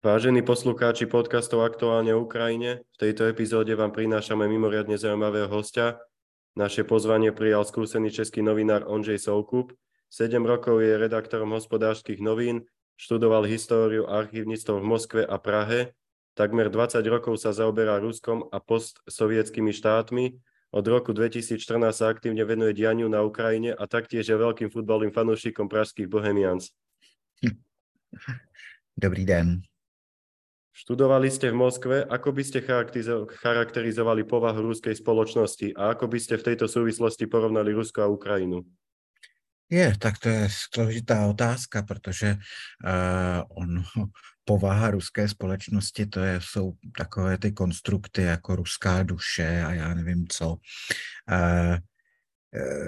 Vážení poslucháči podcastov Aktuálne o Ukrajine, v tejto epizóde vám prinášame mimoriadne zaujímavého hostia. Naše pozvanie prijal skúsený český novinár Ondřej Soukup. 7 rokov je redaktorom Hospodářských novín, študoval históriu a archívnictvo v Moskve a Prahe. Takmer 20 rokov sa zaoberá Ruskom a postsovietskými štátmi. Od roku 2014 sa aktívne venuje dianiu na Ukrajine a taktiež je veľkým futbalovým fanúšikom pražských Bohemians. Dobrý den. Študovali ste v Moskve. Ako by ste charakterizovali povahu ruskej spoločnosti a ako by ste v tejto súvislosti porovnali Rusko a Ukrajinu? Tak to je složitá otázka, protože povaha ruské společnosti, to jsou takové ty konstrukty jako ruská duše a já nevím co.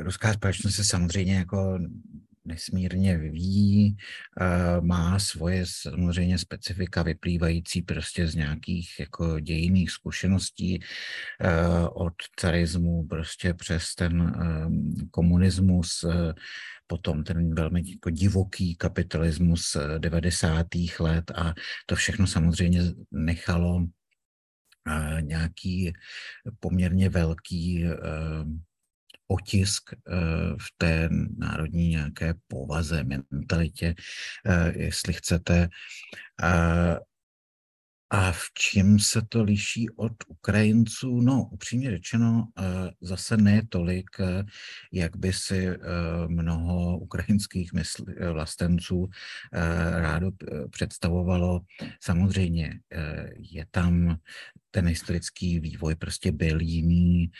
Ruská společnost se samozřejmě jako nesmírně vyvíjí, má svoje samozřejmě specifika vyplývající prostě z nějakých jako dějinných zkušeností od carismu prostě přes ten komunismus, potom ten velmi jako divoký kapitalismus 90. let a to všechno samozřejmě nechalo nějaký poměrně velký otisk v té národní nějaké povaze, mentalitě, jestli chcete. A v čem se to liší od Ukrajinců? Upřímně řečeno, zase ne tolik, jak by si mnoho ukrajinských vlastenců rádo představovalo. Samozřejmě je tam ten historický vývoj prostě byl jiný,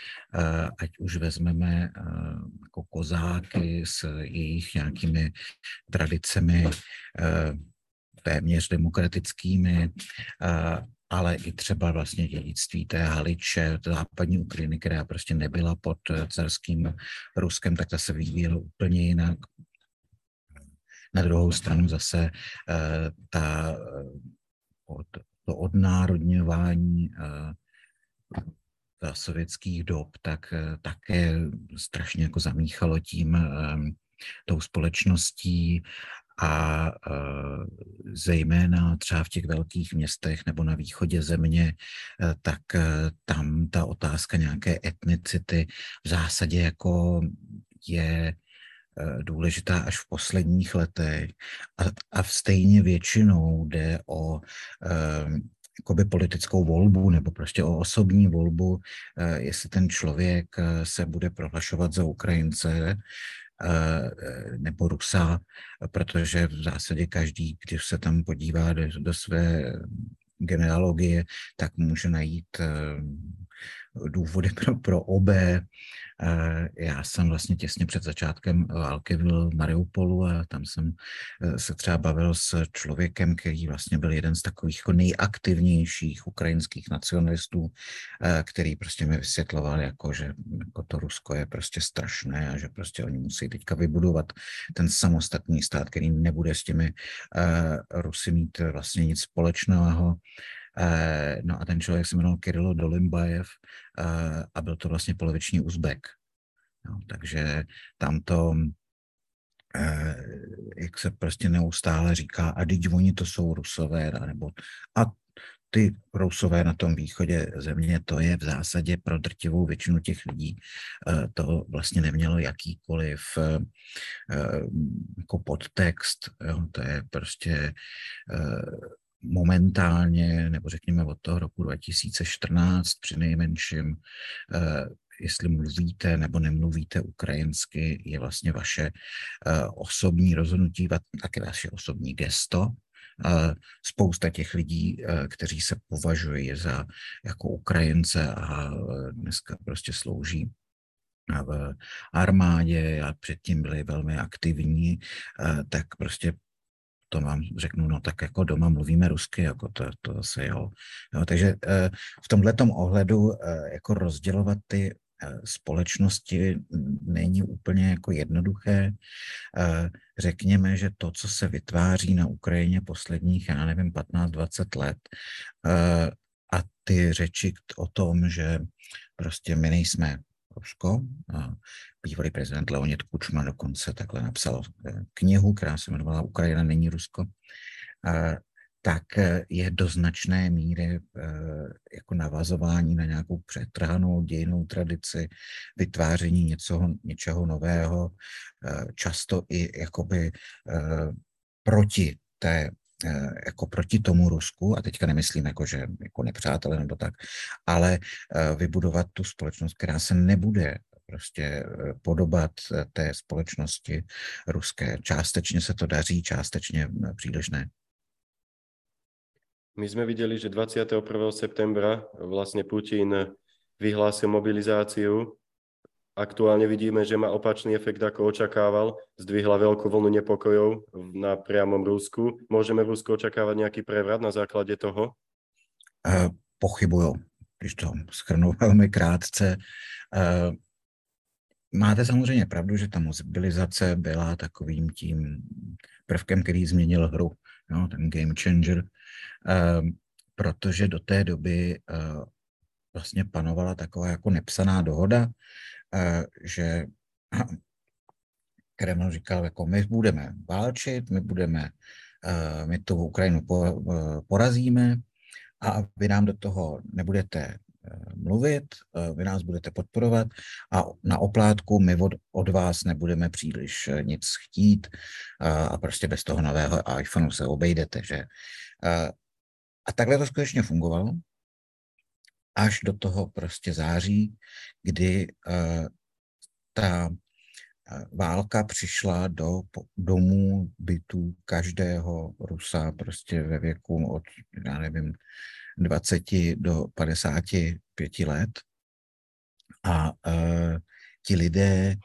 ať už vezmeme jako kozáky s jejich nějakými tradicemi, téměř demokratickými, ale i třeba vlastně dědictví té Haliče, západní Ukrajiny, která prostě nebyla pod carským Ruskem, tak ta se vyvíjela úplně jinak. Na druhou stranu zase to odnárodňování za sovětských dob tak také strašně jako zamíchalo tím tou společností a zejména třeba v těch velkých městech nebo na východě země, tak tam ta otázka nějaké etnicity v zásadě jako je důležitá až v posledních letech a stejně většinou jde o jakoby politickou volbu nebo prostě o osobní volbu, jestli ten člověk se bude prohlašovat za Ukrajince nebo Rusa, protože v zásadě každý, když se tam podívá do své genealogie, tak může najít důvody pro obé. Já jsem vlastně těsně před začátkem války byl v Mariupolu a tam jsem se třeba bavil s člověkem, který vlastně byl jeden z takových nejaktivnějších ukrajinských nacionalistů, který prostě mi vysvětloval, že to Rusko je prostě strašné a že prostě oni musí teďka vybudovat ten samostatný stát, který nebude s těmi Rusy mít vlastně nic společného. A ten člověk se jmenoval Kirillo Dolimbájev a byl to vlastně poloviční Uzbek. Takže tam to, jak se prostě neustále říká, a teď oni to jsou Rusové, nebo a ty Rusové na tom východě země, to je v zásadě pro drtivou většinu těch lidí. To vlastně nemělo jakýkoliv jako podtext, to je prostě momentálně, nebo řekněme od toho roku 2014 přinejmenším, jestli mluvíte nebo nemluvíte ukrajinsky, je vlastně vaše osobní rozhodnutí, také vaše osobní gesto. Spousta těch lidí, kteří se považují za jako Ukrajince a dneska prostě slouží v armádě a předtím byli velmi aktivní, tak prostě to vám řeknu, tak jako doma mluvíme rusky, jako to zase jo. Takže v tomhletom ohledu jako rozdělovat ty společnosti není úplně jako jednoduché. Řekněme, že to, co se vytváří na Ukrajině posledních, 15-20 let, a ty řeči o tom, že prostě my nejsme Rusko. Bývalý prezident Leonid Kučma dokonce takhle napsal knihu, která se jmenovala Ukrajina není Rusko. tak je do značné míry jako navazování na nějakou přetrhanou dějinnou tradici, vytváření něčeho nového, často i jakoby proti té, jako proti tomu Rusku, a teďka nemyslím jako, že jako nepřátelé nebo tak, ale vybudovat tu společnost, která se nebude prostě podobat té společnosti ruské. Částečně se to daří, částečně příliš ne. My sme videli, že 21. septembra vlastne Putin vyhlásil mobilizáciu. Aktuálne vidíme, že má opačný efekt, ako očakával. Zdvihla veľkú vlnu nepokojov na priamom Rusku. Môžeme v Rusku očakávať nejaký prevrat na základe toho? Pochybuju, když to shrnu veľmi krátce. Máte samozřejmě pravdu, že ta mobilizace byla takovým tím prvkem, který změnil hru, no, ten game changer, protože do té doby vlastně panovala taková jako nepsaná dohoda, že Kreml říkal, jako my budeme válčit, my tu Ukrajinu porazíme a vy nám do toho nebudete mluvit, vy nás budete podporovat a na oplátku my od vás nebudeme příliš nic chtít a prostě bez toho nového iPhoneu se obejdete, že? A takhle to skutečně fungovalo až do toho prostě září, kdy ta válka přišla do domů, bytů každého Rusa prostě ve věku od, já nevím, 20 do 55 let a ti lidé,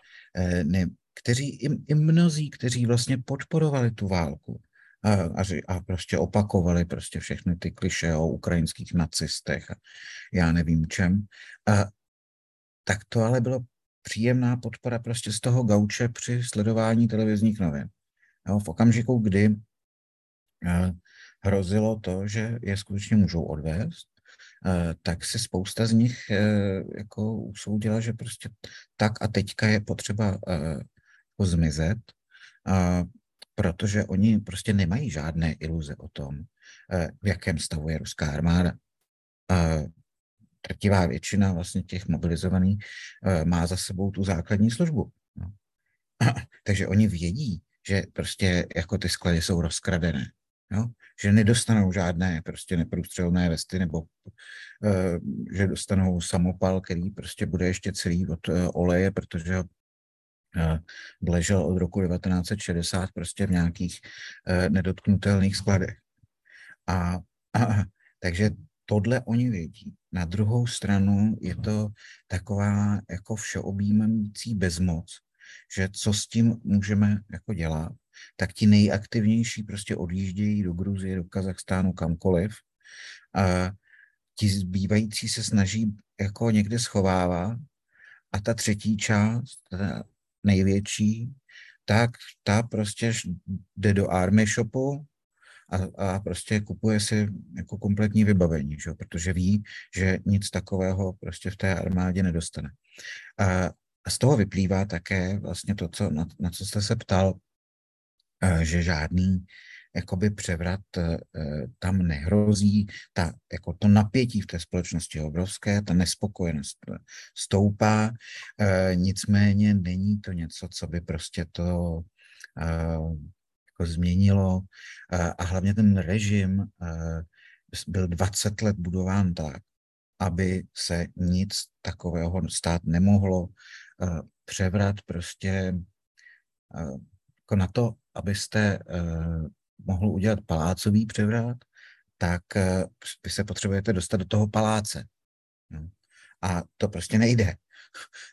kteří i mnozí, kteří vlastně podporovali tu válku a prostě opakovali prostě všechny ty klišé o ukrajinských nacistech a já nevím čem, tak to ale bylo příjemná podpora prostě z toho gauče při sledování televizních novin. Jo, v okamžiku, kdy hrozilo to, že je skutečně můžou odvést, tak si spousta z nich jako usoudila, že prostě tak a teďka je potřeba zmizet, protože oni prostě nemají žádné iluze o tom, v jakém stavu je ruská armáda. Trtivá většina vlastně těch mobilizovaných má za sebou tu základní službu. No. Takže oni vědí, že prostě jako ty sklady jsou rozkradené. Jo? Že nedostanou žádné prostě neprůstřelné vesty nebo že dostanou samopal, který prostě bude ještě celý od oleje, protože ho ležel od roku 1960 prostě v nějakých nedotknutelných skladech. Takže tohle oni vědí. Na druhou stranu je to taková jako všeobjímající bezmoc, že co s tím můžeme jako dělat, tak ti nejaktivnější prostě odjíždějí do Gruzie, do Kazachstánu, kamkoliv. A ti zbývající se snaží jako někde schovávat a ta třetí část, ta největší, tak ta prostě jde do army shopu a prostě kupuje si jako kompletní vybavení, že? Protože ví, že nic takového prostě v té armádě nedostane. A z toho vyplývá také vlastně to, na co jste se ptal, že žádný jakoby převrat tam nehrozí. Jako to napětí v té společnosti je obrovské, ta nespokojenost stoupá, nicméně není to něco, co by prostě to jako změnilo. A hlavně ten režim byl 20 let budován tak, aby se nic takového stát nemohlo. Převrat prostě jako na to, abyste mohli udělat palácový převrat, tak vy se potřebujete dostat do toho paláce. No. A to prostě nejde.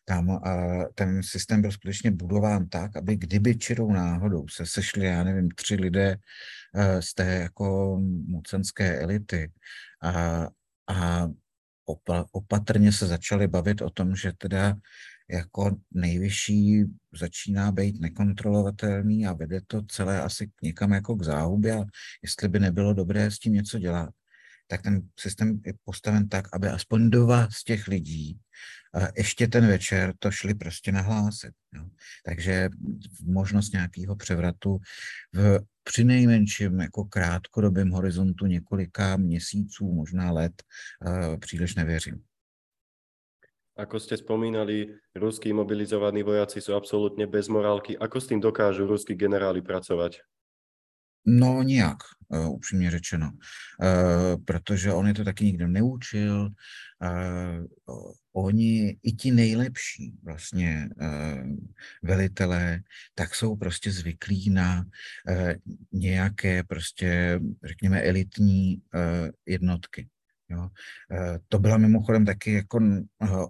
Tam ten systém byl skutečně budován tak, aby kdyby čirou náhodou se sešli, já nevím, 3 lidé z té jako mocenské elity a opatrně se začali bavit o tom, že teda jako nejvyšší začíná být nekontrolovatelný a vede to celé asi někam jako k záhubě a jestli by nebylo dobré s tím něco dělat, tak ten systém je postaven tak, aby aspoň 2 z těch lidí ještě ten večer to šli prostě nahlásit. Jo. Takže možnost nějakého převratu při nejmenším jako krátkodobém horizontu několika měsíců, možná let, příliš nevěřím. Ako ste spomínali, ruskí mobilizovaní vojaci sú absolútne bez morálky. Ako s tým dokážu ruskí generáli pracovať? No nijak, upřímně řečeno. Protože on je to taky nikdo neučil. Oni i ti nejlepší vlastně velitelé, tak jsou prostě zvyklí na nějaké prostě, řekněme, elitní jednotky. Jo. To byla mimochodem taky jako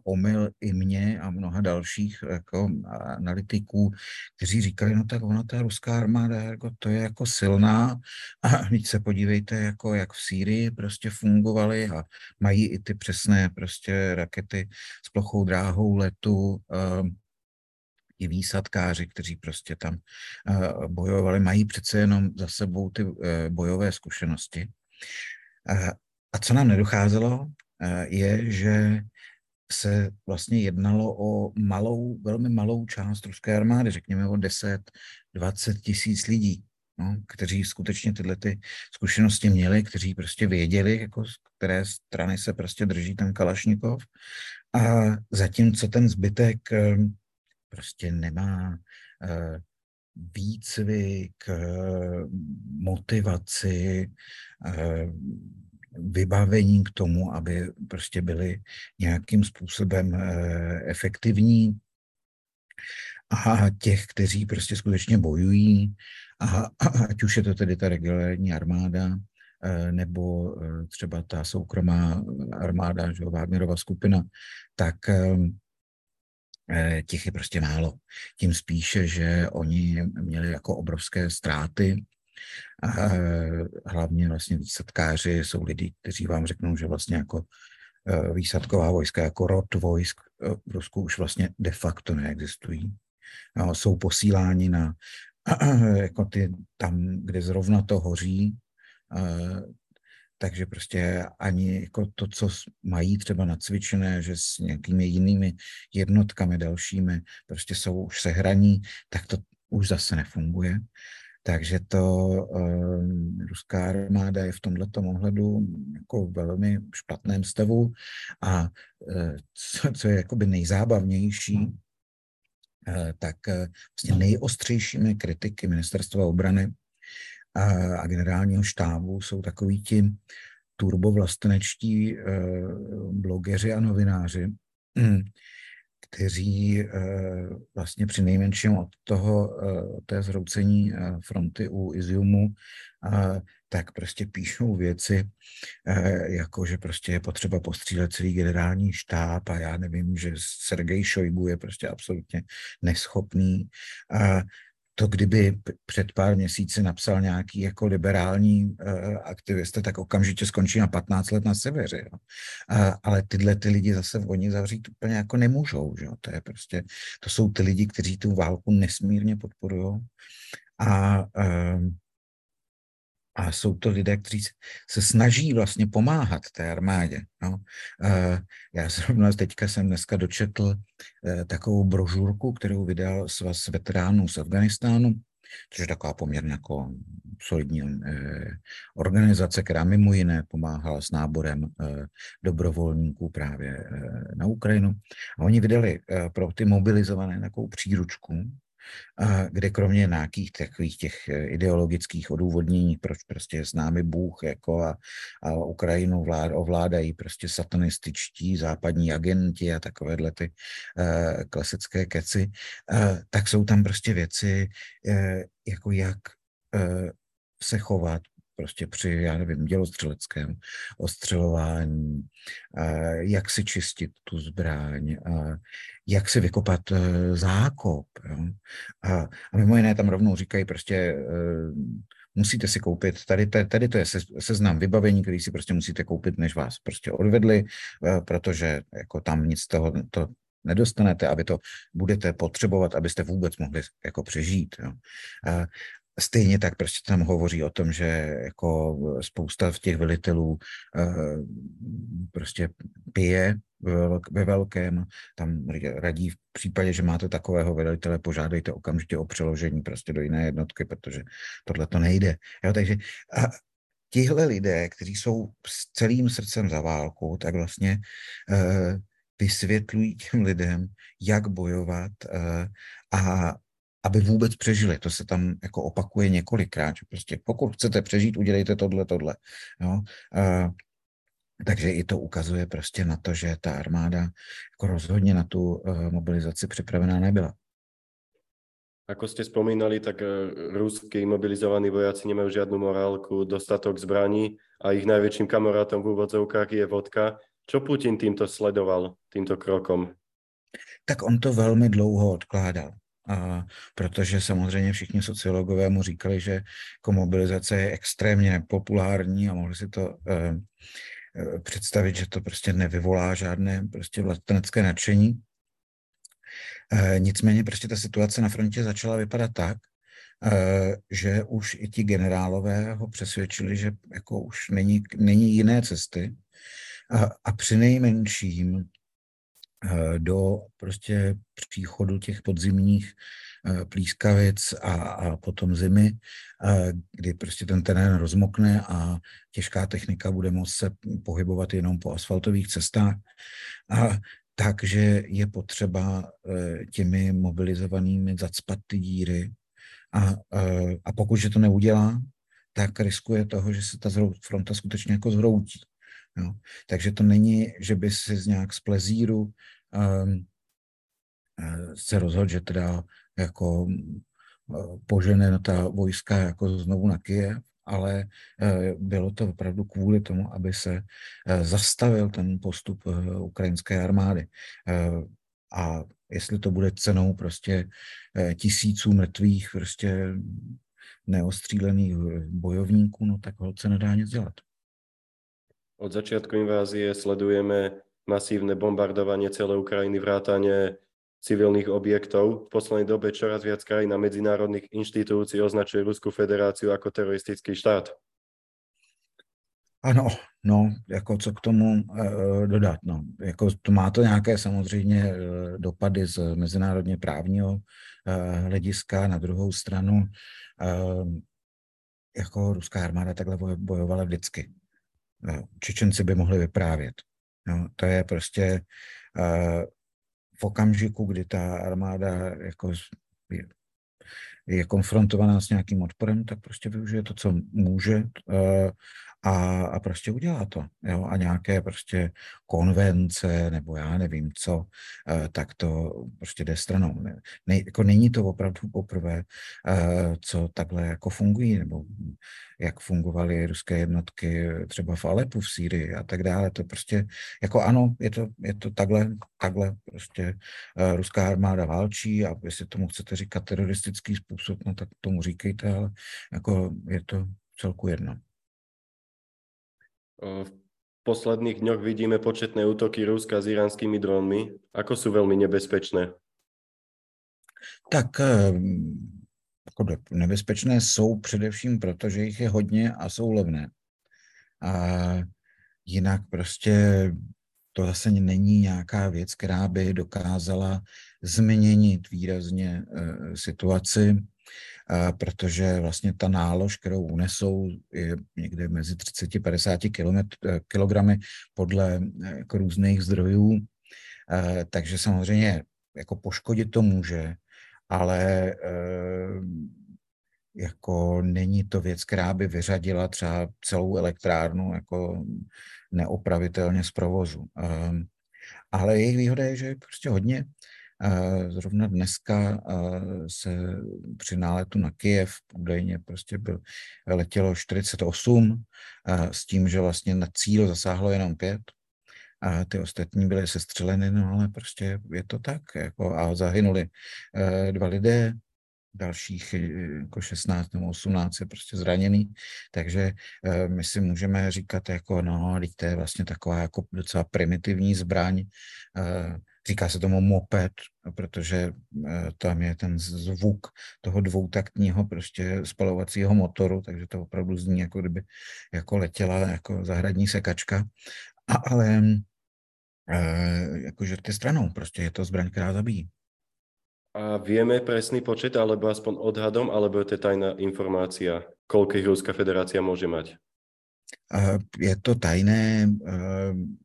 omyl i mě a mnoha dalších jako analytiků, kteří říkali, no tak ona ta ruská armáda, jako, to je jako silná a víc se podívejte, jako, jak v Sýrii prostě fungovaly a mají i ty přesné prostě rakety s plochou dráhou letu, i výsadkáři, kteří prostě tam bojovali, mají přece jenom za sebou ty bojové zkušenosti. A co nám nedocházelo, je, že se vlastně jednalo o malou, velmi malou část ruské armády, řekněme o 10-20 tisíc lidí, no, kteří skutečně tyhle ty zkušenosti měli, kteří prostě věděli, jako z které strany se prostě drží ten Kalašnikov. A zatímco ten zbytek prostě nemá výcvik, motivaci, vybavení k tomu, aby prostě byli nějakým způsobem efektivní. A těch, kteří prostě skutečně bojují, ať už je to tedy ta regulární armáda, nebo třeba ta soukromá armáda, že Wagnerova skupina, tak těch je prostě málo. Tím spíše, že oni měli jako obrovské ztráty. A hlavně vlastně výsadkáři jsou lidi, kteří vám řeknou, že vlastně jako výsadková vojska, jako rod vojsk v Rusku už vlastně de facto neexistují. Jsou posíláni na jako ty tam, kde zrovna to hoří, takže prostě ani jako to, co mají třeba nacvičené, že s nějakými jinými jednotkami dalšími prostě jsou už sehraní, tak to už zase nefunguje. Takže to ruská armáda je v tomto ohledu jako velmi špatném stavu a co je jakoby nejzábavnější, tak vlastně nejostřejšími kritiky Ministerstva obrany a generálního štábu jsou takoví ti turbovlastenečtí blogeři a novináři, kteří vlastně při nejmenším od toho, té zhroucení fronty u Iziumu, tak prostě píšou věci, jako že prostě je potřeba postřílet celý generální štáb a já nevím, že Sergej Šojgu je prostě absolutně neschopný. A to, kdyby před pár měsíci napsal nějaký jako liberální aktivista, tak okamžitě skončí na 15 let na seveře. Ale tyhle ty lidi zase oni zavřít úplně jako nemůžou. Že? To je prostě, to jsou ty lidi, kteří tu válku nesmírně podporují. A jsou to lidé, kteří se snaží vlastně pomáhat té armádě. No. Já zrovna teďka jsem dneska dočetl takovou brožurku, kterou vydal Svaz veteránů z Afghánistánu, což je taková poměrně jako solidní organizace, která mimo jiné pomáhala s náborem dobrovolníků právě na Ukrajinu. A oni vydali pro ty mobilizované takovou příručku, kde kromě nějakých takových těch ideologických odůvodnění, proč prostě je s námi Bůh jako a Ukrajinu ovládají prostě satanističtí západní agenti a takovéhle ty klasické keci, tak jsou tam prostě věci, jako jak se chovat prostě při, já nevím, dělostřeleckém ostřelování, jak si čistit tu zbraň, jak si vykopat zákop. Jo? A mimo jiné tam rovnou říkají prostě, musíte si koupit, tady to je seznam vybavení, který si prostě musíte koupit, než vás prostě odvedli, protože jako tam nic toho to nedostanete, aby to budete potřebovat, abyste vůbec mohli jako přežít. Jo? Stejně tak prostě tam hovoří o tom, že jako spousta těch velitelů prostě pije ve velkém. Tam radí v případě, že máte takového velitele, požádejte okamžitě o přeložení prostě do jiné jednotky, protože tohle to nejde. Jo, takže a tihle lidé, kteří jsou s celým srdcem za válkou, tak vlastně vysvětlují těm lidem, jak bojovat a aby vůbec přežili. To se tam jako opakuje několikrát. Prostě pokud chcete přežít, udělejte tohle. Jo? Takže i to ukazuje prostě na to, že ta armáda jako rozhodně na tu mobilizaci připravená nebyla. Ako ste spomínali, tak ruskí mobilizovaní vojaci nemajú žiadnu morálku, dostatok zbraní a ich najväčším kamarátom v úvodzovkách je vodka. Čo Putin týmto sledoval, týmto krokom? Tak on to velmi dlouho odkládal. A protože samozřejmě všichni sociologové mu říkali, že jako mobilizace je extrémně populární a mohli si to představit, že to prostě nevyvolá žádné prostě vlastenecké nadšení. Nicméně prostě ta situace na frontě začala vypadat tak, že už i ti generálové ho přesvědčili, že jako už není jiné cesty a přinejmenším do prostě příchodu těch podzimních plískavic a potom zimy, kdy prostě ten terén rozmokne a těžká technika bude moct se pohybovat jenom po asfaltových cestách. Takže je potřeba těmi mobilizovanými zacpat ty díry a pokud že to neudělá, tak riskuje toho, že se ta fronta skutečně jako zhroutí. Jo. Takže to není, že by si z nějak z plezíru se rozhodl, že teda jako požene ta vojska jako znovu na Kyjev, ale bylo to opravdu kvůli tomu, aby se zastavil ten postup ukrajinské armády. A jestli to bude cenou prostě tisíců mrtvých, prostě neostřílených bojovníků, no tak holce nedá nic dělat. Od začiatku invázie sledujeme masívne bombardovanie celej Ukrajiny, vrátane civilných objektov. V poslednej dobe čoraz viac krajín a medzinárodných inštitúcií označuje Ruskú federáciu ako teroristický štát. Ano, no, jako co k tomu dodat, no. Jako to má to nějaké samozřejmě dopady z mezinárodně právního hlediska. Na druhou stranu, jako ruská armáda takhle bojovala vždycky. Čečenci by mohli vyprávět. No, to je prostě v okamžiku, kdy ta armáda jako je konfrontovaná s nějakým odporem, tak prostě využije to, co může a prostě udělá to. Jo? A nějaké prostě konvence nebo já nevím co, tak to prostě jde stranou. Jako není to opravdu poprvé, co takhle jako fungují, nebo jak fungovaly ruské jednotky třeba v Alepu, v Sýrii a tak dále. To prostě, jako ano, je to takhle prostě ruská armáda válčí a jestli tomu chcete říkat teroristický způsob, no tak tomu říkejte, ale jako je to celku jedno. V posledných dňoch vidíme početné útoky Ruska s iránskymi drónmi. Ako sú veľmi nebezpečné? Tak nebezpečné jsou především proto, že jich je hodně a jsou levné. A jinak prostě to zase není nějaká věc, která by dokázala změnit výrazně situaci, protože vlastně ta nálož, kterou unesou, je někde mezi 30-50 kilogramy podle jako různých zdrojů. Takže samozřejmě jako poškodit to může, ale jako není to věc, která by vyřadila třeba celou elektrárnu jako neopravitelně z provozu. Ale jejich výhoda je, že je prostě hodně. Zrovna dneska se při náletu na Kyjev údajně prostě letělo 48 s tím, že vlastně na cíl zasáhlo jenom 5. A ty ostatní byly sestřeleny, no ale prostě je to tak. Jako, a zahynuli 2 lidé, dalších jako 16 nebo 18 je prostě zraněný. Takže my si můžeme říkat, jako, no, teď to je vlastně taková jako docela primitivní zbraň. Říká se tomu moped, protože tam je ten zvuk toho dvoutaktního prostě spalovacího motoru, takže to opravdu zní, jako kdyby jako letěla jako zahradní sekačka. Ale akože tie stranou, proste je to zbraň, ktorá zabíjí. A vieme presný počet, alebo aspoň odhadom, alebo je to tajná informácia, koľko ich Ruská federácia môže mať? Je to tajné,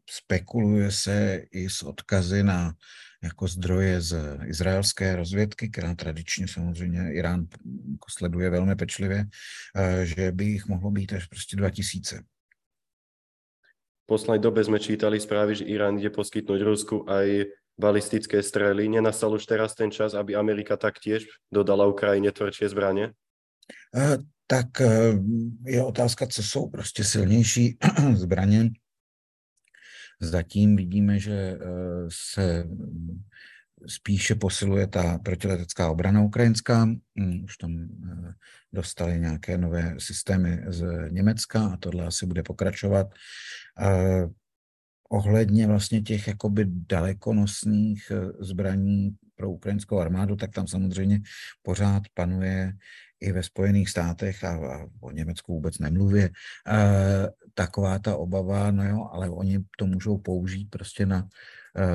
spekuluje se i s odkazy na jako zdroje z izraelské rozvědky, která tradičně samozřejmě Irán sleduje velmi pečlivě, že by jich mohlo být až prostě 2000. V poslednej dobe sme čítali správy, že Irán ide poskytnúť Rusku aj balistické strely. Nenastal už teraz ten čas, aby Amerika taktiež dodala Ukrajine tvrdšie zbranie? Tak je otázka, co jsou prostě silnější zbraně. Zatím vidíme, že se spíše posiluje ta protiletecká obrana ukrajinská. Už tam dostali nějaké nové systémy z Německa a tohle asi bude pokračovat. Ohledně vlastně těch jakoby dalekonosných zbraní pro ukrajinskou armádu, tak tam samozřejmě pořád panuje i ve Spojených státech a o Německu vůbec nemluví, taková ta obava, no jo, ale oni to můžou použít prostě na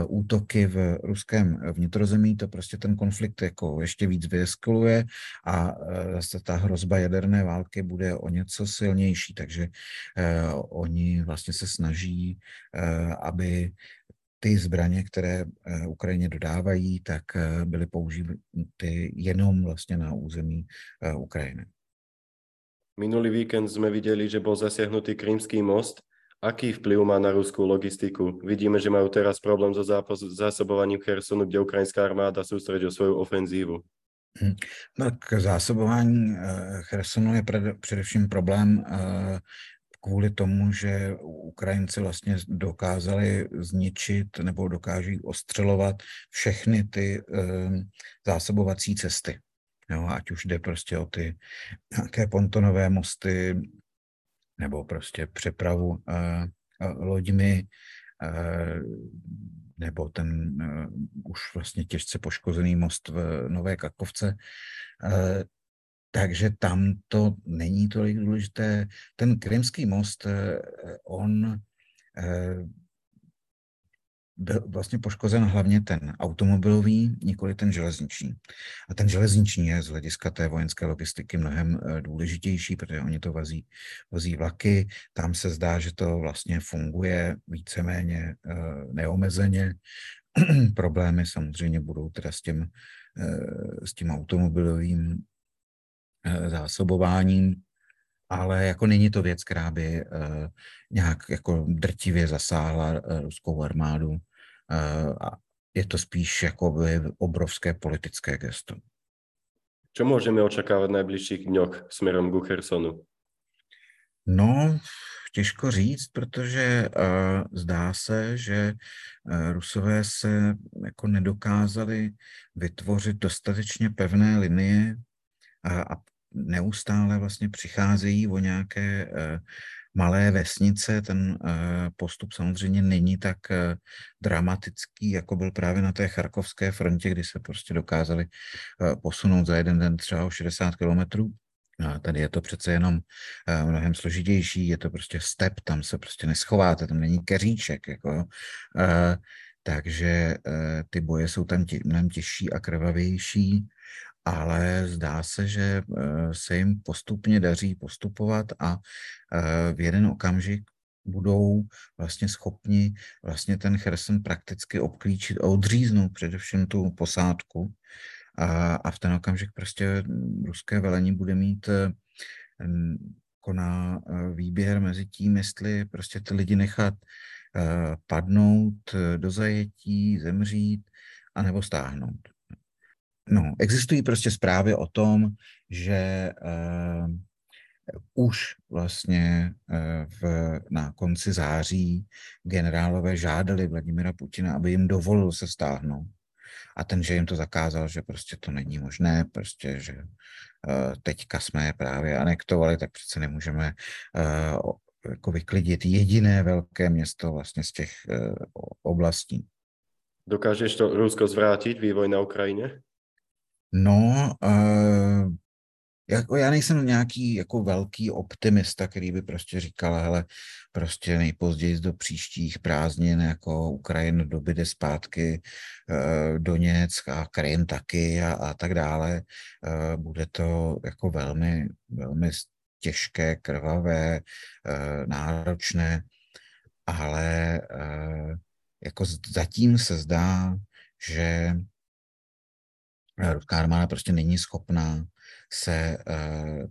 útoky v ruském vnitrozemí, to prostě ten konflikt jako ještě víc vyeskaluje a zase ta hrozba jaderné války bude o něco silnější, takže oni vlastně se snaží, aby ty zbraně, které Ukrajině dodávají, tak byly použity jenom vlastně na území Ukrajiny. Minulý víkend sme videli, že bol zasiahnutý Krymský most. Aký vplyv má na ruskú logistiku? Vidíme, že majú teraz problém so zásobovaním Chersonu, kde ukrajinská armáda sústredí svoju ofenzívu. Tak zásobování Chersonu je především problém kvůli tomu, že Ukrajinci vlastně dokázali zničit nebo dokáží ostřelovat všechny ty zásobovací cesty. Jo, ať už jde prostě o ty nějaké pontonové mosty nebo prostě přepravu loďmi nebo ten už vlastně těžce poškozený most v Nové Kakovce. Takže tam to není tolik důležité. Ten Krymský most, on byl vlastně poškozen hlavně ten automobilový, nikoli ten železniční. A ten železniční je z hlediska té vojenské logistiky mnohem důležitější, protože oni to vozí vlaky. Tam se zdá, že to vlastně funguje víceméně neomezeně. Problémy samozřejmě budou teda s tím automobilovým zásobováním, ale jako není to věc, která by nějak jako drtivě zasáhla ruskou armádu. Je to spíš jako obrovské politické gesto. Čo můžeme očekávat v nejbližších dňoch směrem k Chersonu? No, těžko říct, protože zdá se, že Rusové se jako nedokázali vytvořit dostatečně pevné linie a neustále vlastně přicházejí o nějaké malé vesnice. Ten postup samozřejmě není tak dramatický, jako byl právě na té Charkovské frontě, kdy se prostě dokázali posunout za jeden den třeba o 60 kilometrů. Tady je to přece jenom mnohem složitější, je to prostě step, tam se prostě neschováte, tam není keříček, jako. Takže ty boje jsou tam mnohem těžší a krvavější. Ale zdá se, že se jim postupně daří postupovat a v jeden okamžik budou vlastně schopni vlastně ten Cherson prakticky obklíčit a odříznout především tu posádku. A v ten okamžik prostě ruské velení bude mít koná výběr mezi tím, jestli prostě ty lidi nechat padnout do zajetí, zemřít, anebo stáhnout. No, existují prostě zprávy o tom, že už vlastně na konci září generálové žádali Vladimira Putina, aby jim dovolil se stáhnout. A ten, že jim to zakázal, že prostě to není možné, prostě, že teďka jsme je právě anektovali, tak přece nemůžeme jako vyklidit jediné velké město vlastně z těch oblastí. Dokážeš to Rusko zvrátit, vývoj na Ukrajině? No, Jako já nejsem nějaký jako velký optimista, který by prostě říkal, hele, prostě nejpozději do příštích prázdnin jako Ukrajinu dobyde zpátky Doněck a Krym taky a tak dále. Bude to jako velmi, velmi těžké, krvavé, náročné, ale jako zatím se zdá, že ruská armáda prostě není schopná se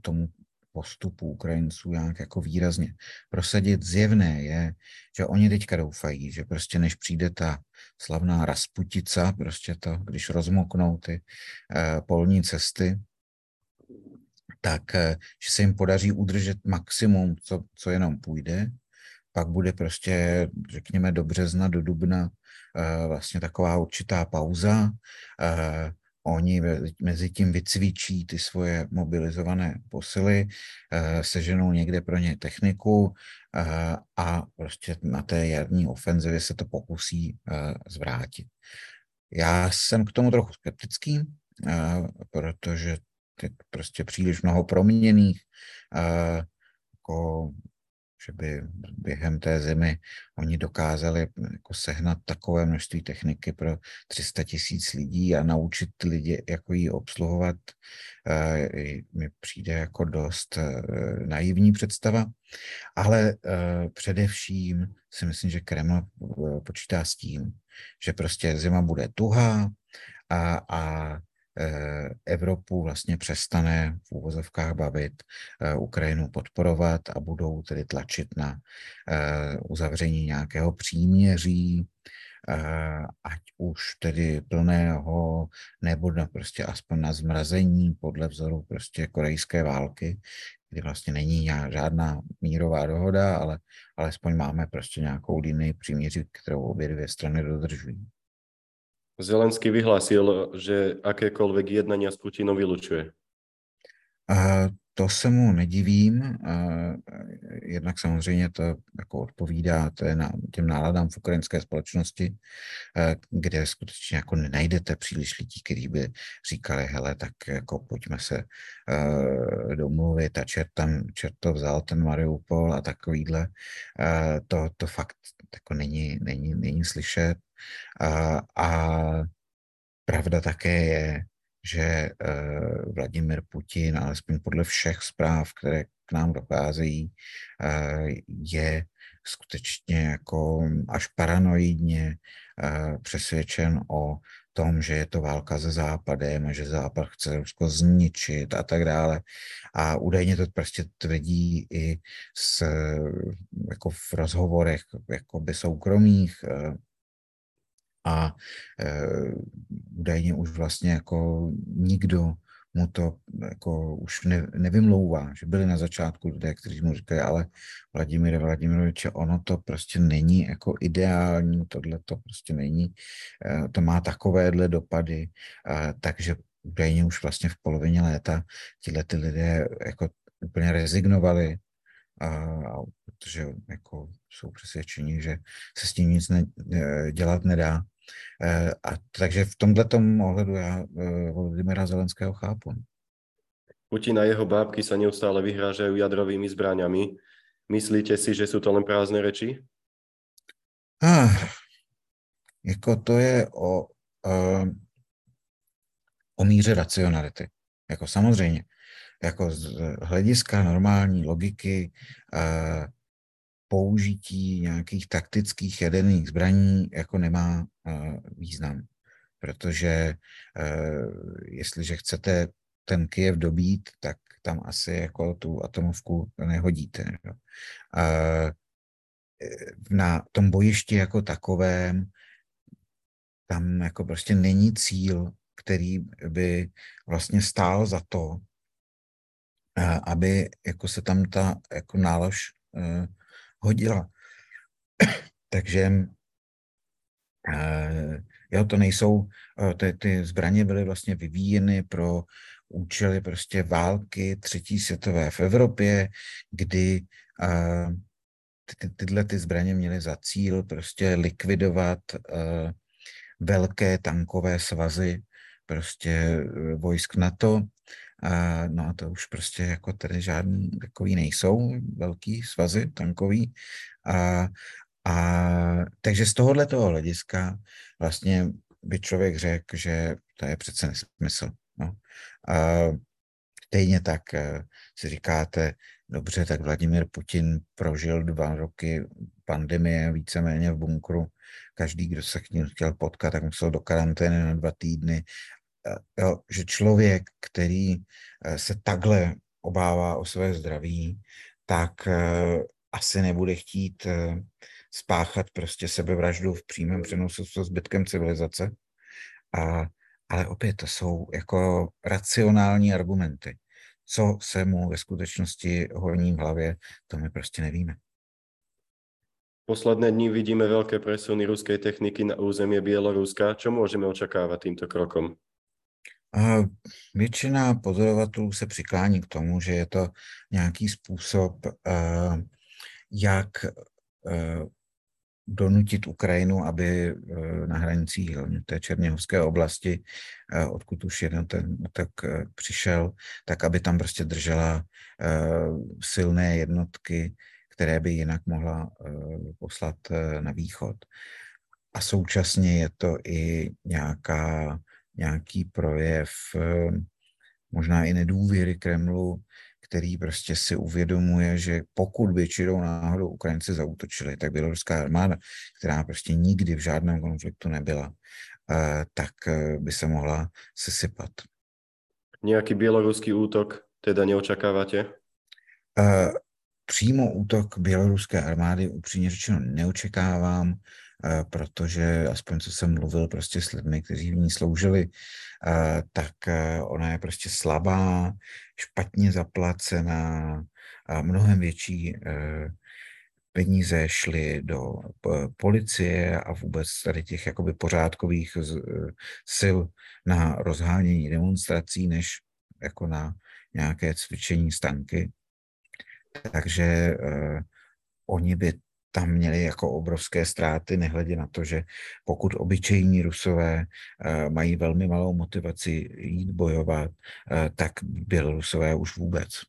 tomu postupu Ukrajinců nějak jako výrazně prosadit. Zjevné je, že oni teďka doufají, že prostě než přijde ta slavná Rasputica, prostě to, když rozmoknou ty polní cesty, tak že se jim podaří udržet maximum, co jenom půjde. Pak bude prostě, řekněme, do března, do dubna vlastně taková určitá pauza. Oni mezi tím vycvičí ty svoje mobilizované posily, seženou někde pro ně techniku a prostě na té jarní ofenzivě se to pokusí zvrátit. Já jsem k tomu trochu skeptický, protože prostě příliš mnoho proměnných, jako že by během té zimy oni dokázali jako sehnat takové množství techniky pro 300 000 lidí a naučit lidi, jako ji obsluhovat, mi přijde jako dost naivní představa. Ale především si myslím, že Kreml počítá s tím, že prostě zima bude tuhá a Evropu vlastně přestane v úvozovkách bavit, Ukrajinu podporovat a budou tedy tlačit na uzavření nějakého příměří, ať už tedy plného, nebo na prostě aspoň na zmrazení podle vzoru prostě korejské války, kdy vlastně není žádná mírová dohoda, ale alespoň máme prostě nějakou linii příměří, kterou obě dvě strany dodržují. Zelenský vyhlásil, že akékoľvek jednania s Putinom vylučuje. To se mu nedivím. Jednak samozřejmě to jako odpovídá těm náladám v ukrajinské společnosti, kde skutečně jako nenajdete příliš lidí, kteří by říkali, hele, tak jako pojďme se domluvit a čert to vzal ten Mariupol a takovýhle. To fakt jako není slyšet. A pravda také je, že Vladimir Putin, alespoň podle všech zpráv, které k nám docházejí, je skutečně jako až paranoidně přesvědčen o tom, že je to válka se Západem a že Západ chce Rusko zničit a tak dále. A údajně to prostě tvrdí i jako v rozhovorech jakoby soukromých, a údajně už vlastně jako nikdo mu to jako už nevymlouvá, že byli na začátku lidé, kteří mu říkají, ale Vladimiroviče, ono to prostě není jako ideální, tohle to prostě není, to má takovéhle dopady, takže údajně už vlastně v polovině léta tyhle ty lidé jako úplně rezignovali, protože jako jsou přesvědčení, že se s tím nic dělat nedá. A takže v tomhletom ohledu já Volodymyra Zelenského chápu. Putin a jeho bábky sa neustále vyhrážajú jadrovými zbraňami. Myslíte si, že sú to len prázdne reči? Jako to je o míře racionality. Jako samozřejmě. Jako z hlediska normální logiky použití nějakých taktických jaderných zbraní jako nemá význam. Protože jestliže chcete ten Kyjev dobít, tak tam asi jako tu atomovku nehodíte. No. Na tom bojišti jako takovém tam jako prostě není cíl, který by vlastně stál za to, aby jako se tam ta jako nálož hodila. Takže jo, to nejsou, ty zbraně byly vlastně vyvíjeny pro účely prostě války třetí světové v Evropě, kdy tyhle ty zbraně měly za cíl prostě likvidovat velké tankové svazy prostě vojsk NATO, No a to už prostě jako tady žádný takový nejsou, velký svazy, tankový. A takže z tohohletoho hlediska vlastně by člověk řekl, že to je přece nesmysl. No. A stejně tak si říkáte, dobře, tak Vladimír Putin prožil 2 roky pandemie víceméně v bunkru. Každý, kdo se k ním chtěl potkat, tak musel do karantény na 2 týdny. Jo, že člověk, který se takhle obává o své zdraví, tak asi nebude chtít spáchat prostě sebevraždu v přímém přenosu se zbytkem civilizace. Ale opět to jsou jako racionální argumenty. Co se mu ve skutečnosti honí v hlavě, to my prostě nevíme. Posledné dní vidíme veľké presuny ruskej techniky na územie Bieloruska. Čo môžeme očakávať týmto krokom? Většina pozorovatelů se přiklání k tomu, že je to nějaký způsob, jak donutit Ukrajinu, aby na hranicích té Černěhovské oblasti, odkud už ten útok přišel, tak aby tam prostě držela silné jednotky, které by jinak mohla poslat na východ. A současně je to i nějaký projev možná i nedůvěry Kremlu, který prostě si uvědomuje, že pokud by čirou náhodou Ukrajinci zaútočili, tak běloruská armáda, která prostě nikdy v žádném konfliktu nebyla, tak by se mohla sesypat. Nějaký běloruský útok teda neočakáváte? Přímo útok běloruské armády upřímně řečeno neočekávám, protože aspoň co jsem mluvil prostě s lidmi, kteří v ní sloužili, tak ona je prostě slabá, špatně zaplacená, a mnohem větší peníze šly do policie a vůbec tady těch jakoby pořádkových sil na rozhánění demonstrací, než jako na nějaké cvičení s tanky. Takže oni by tam měli jako obrovské ztráty, nehledě na to, že pokud obyčejní Rusové mají velmi malou motivaci jít bojovat, tak Bělorusové už vůbec.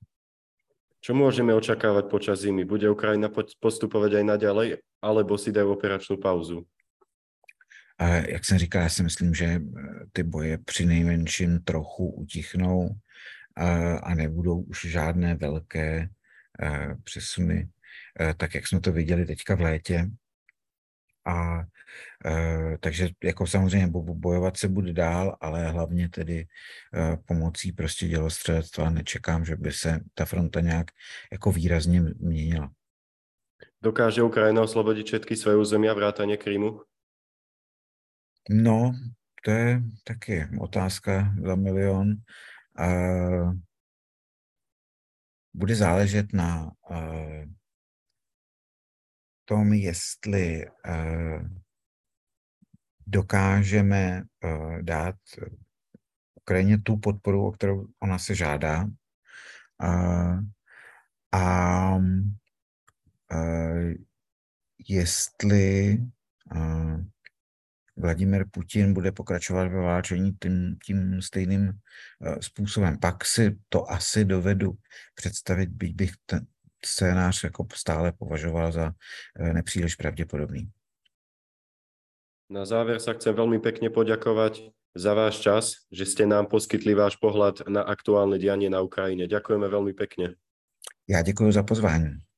Čo môžeme očakávať počas zimy? Bude Ukrajina postupovať aj naďalej, alebo si dajú operačnú pauzu? Jak jsem říkal, já si myslím, že ty boje při nejmenším trochu utichnou a nebudou už žádné velké přesuny, tak jak jsme to viděli teďka v létě. A takže jako samozřejmě bojovat se bude dál, ale hlavně tedy pomocí prostě dělostřelectva nečekám, že by se ta fronta nějak jako výrazně měnila. Dokáže Ukrajina oslobodit všetky svoje území a vrátane Krymu? No, to je taky otázka za milion. Bude záležet na tom, jestli dokážeme dát Ukrajině tu podporu, o kterou ona se žádá. Jestli Vladimír Putin bude pokračovat ve válčení tím stejným způsobem. Pak si to asi dovedu představit, byť bych ten scénář jako stále považoval za nepříliš pravděpodobný. Na záver sa chcem veľmi pekne poďakovať za váš čas, že ste nám poskytli váš pohľad na aktuálne dianie na Ukrajine. Ďakujeme veľmi pekne. Ja ďakujem za pozvanie.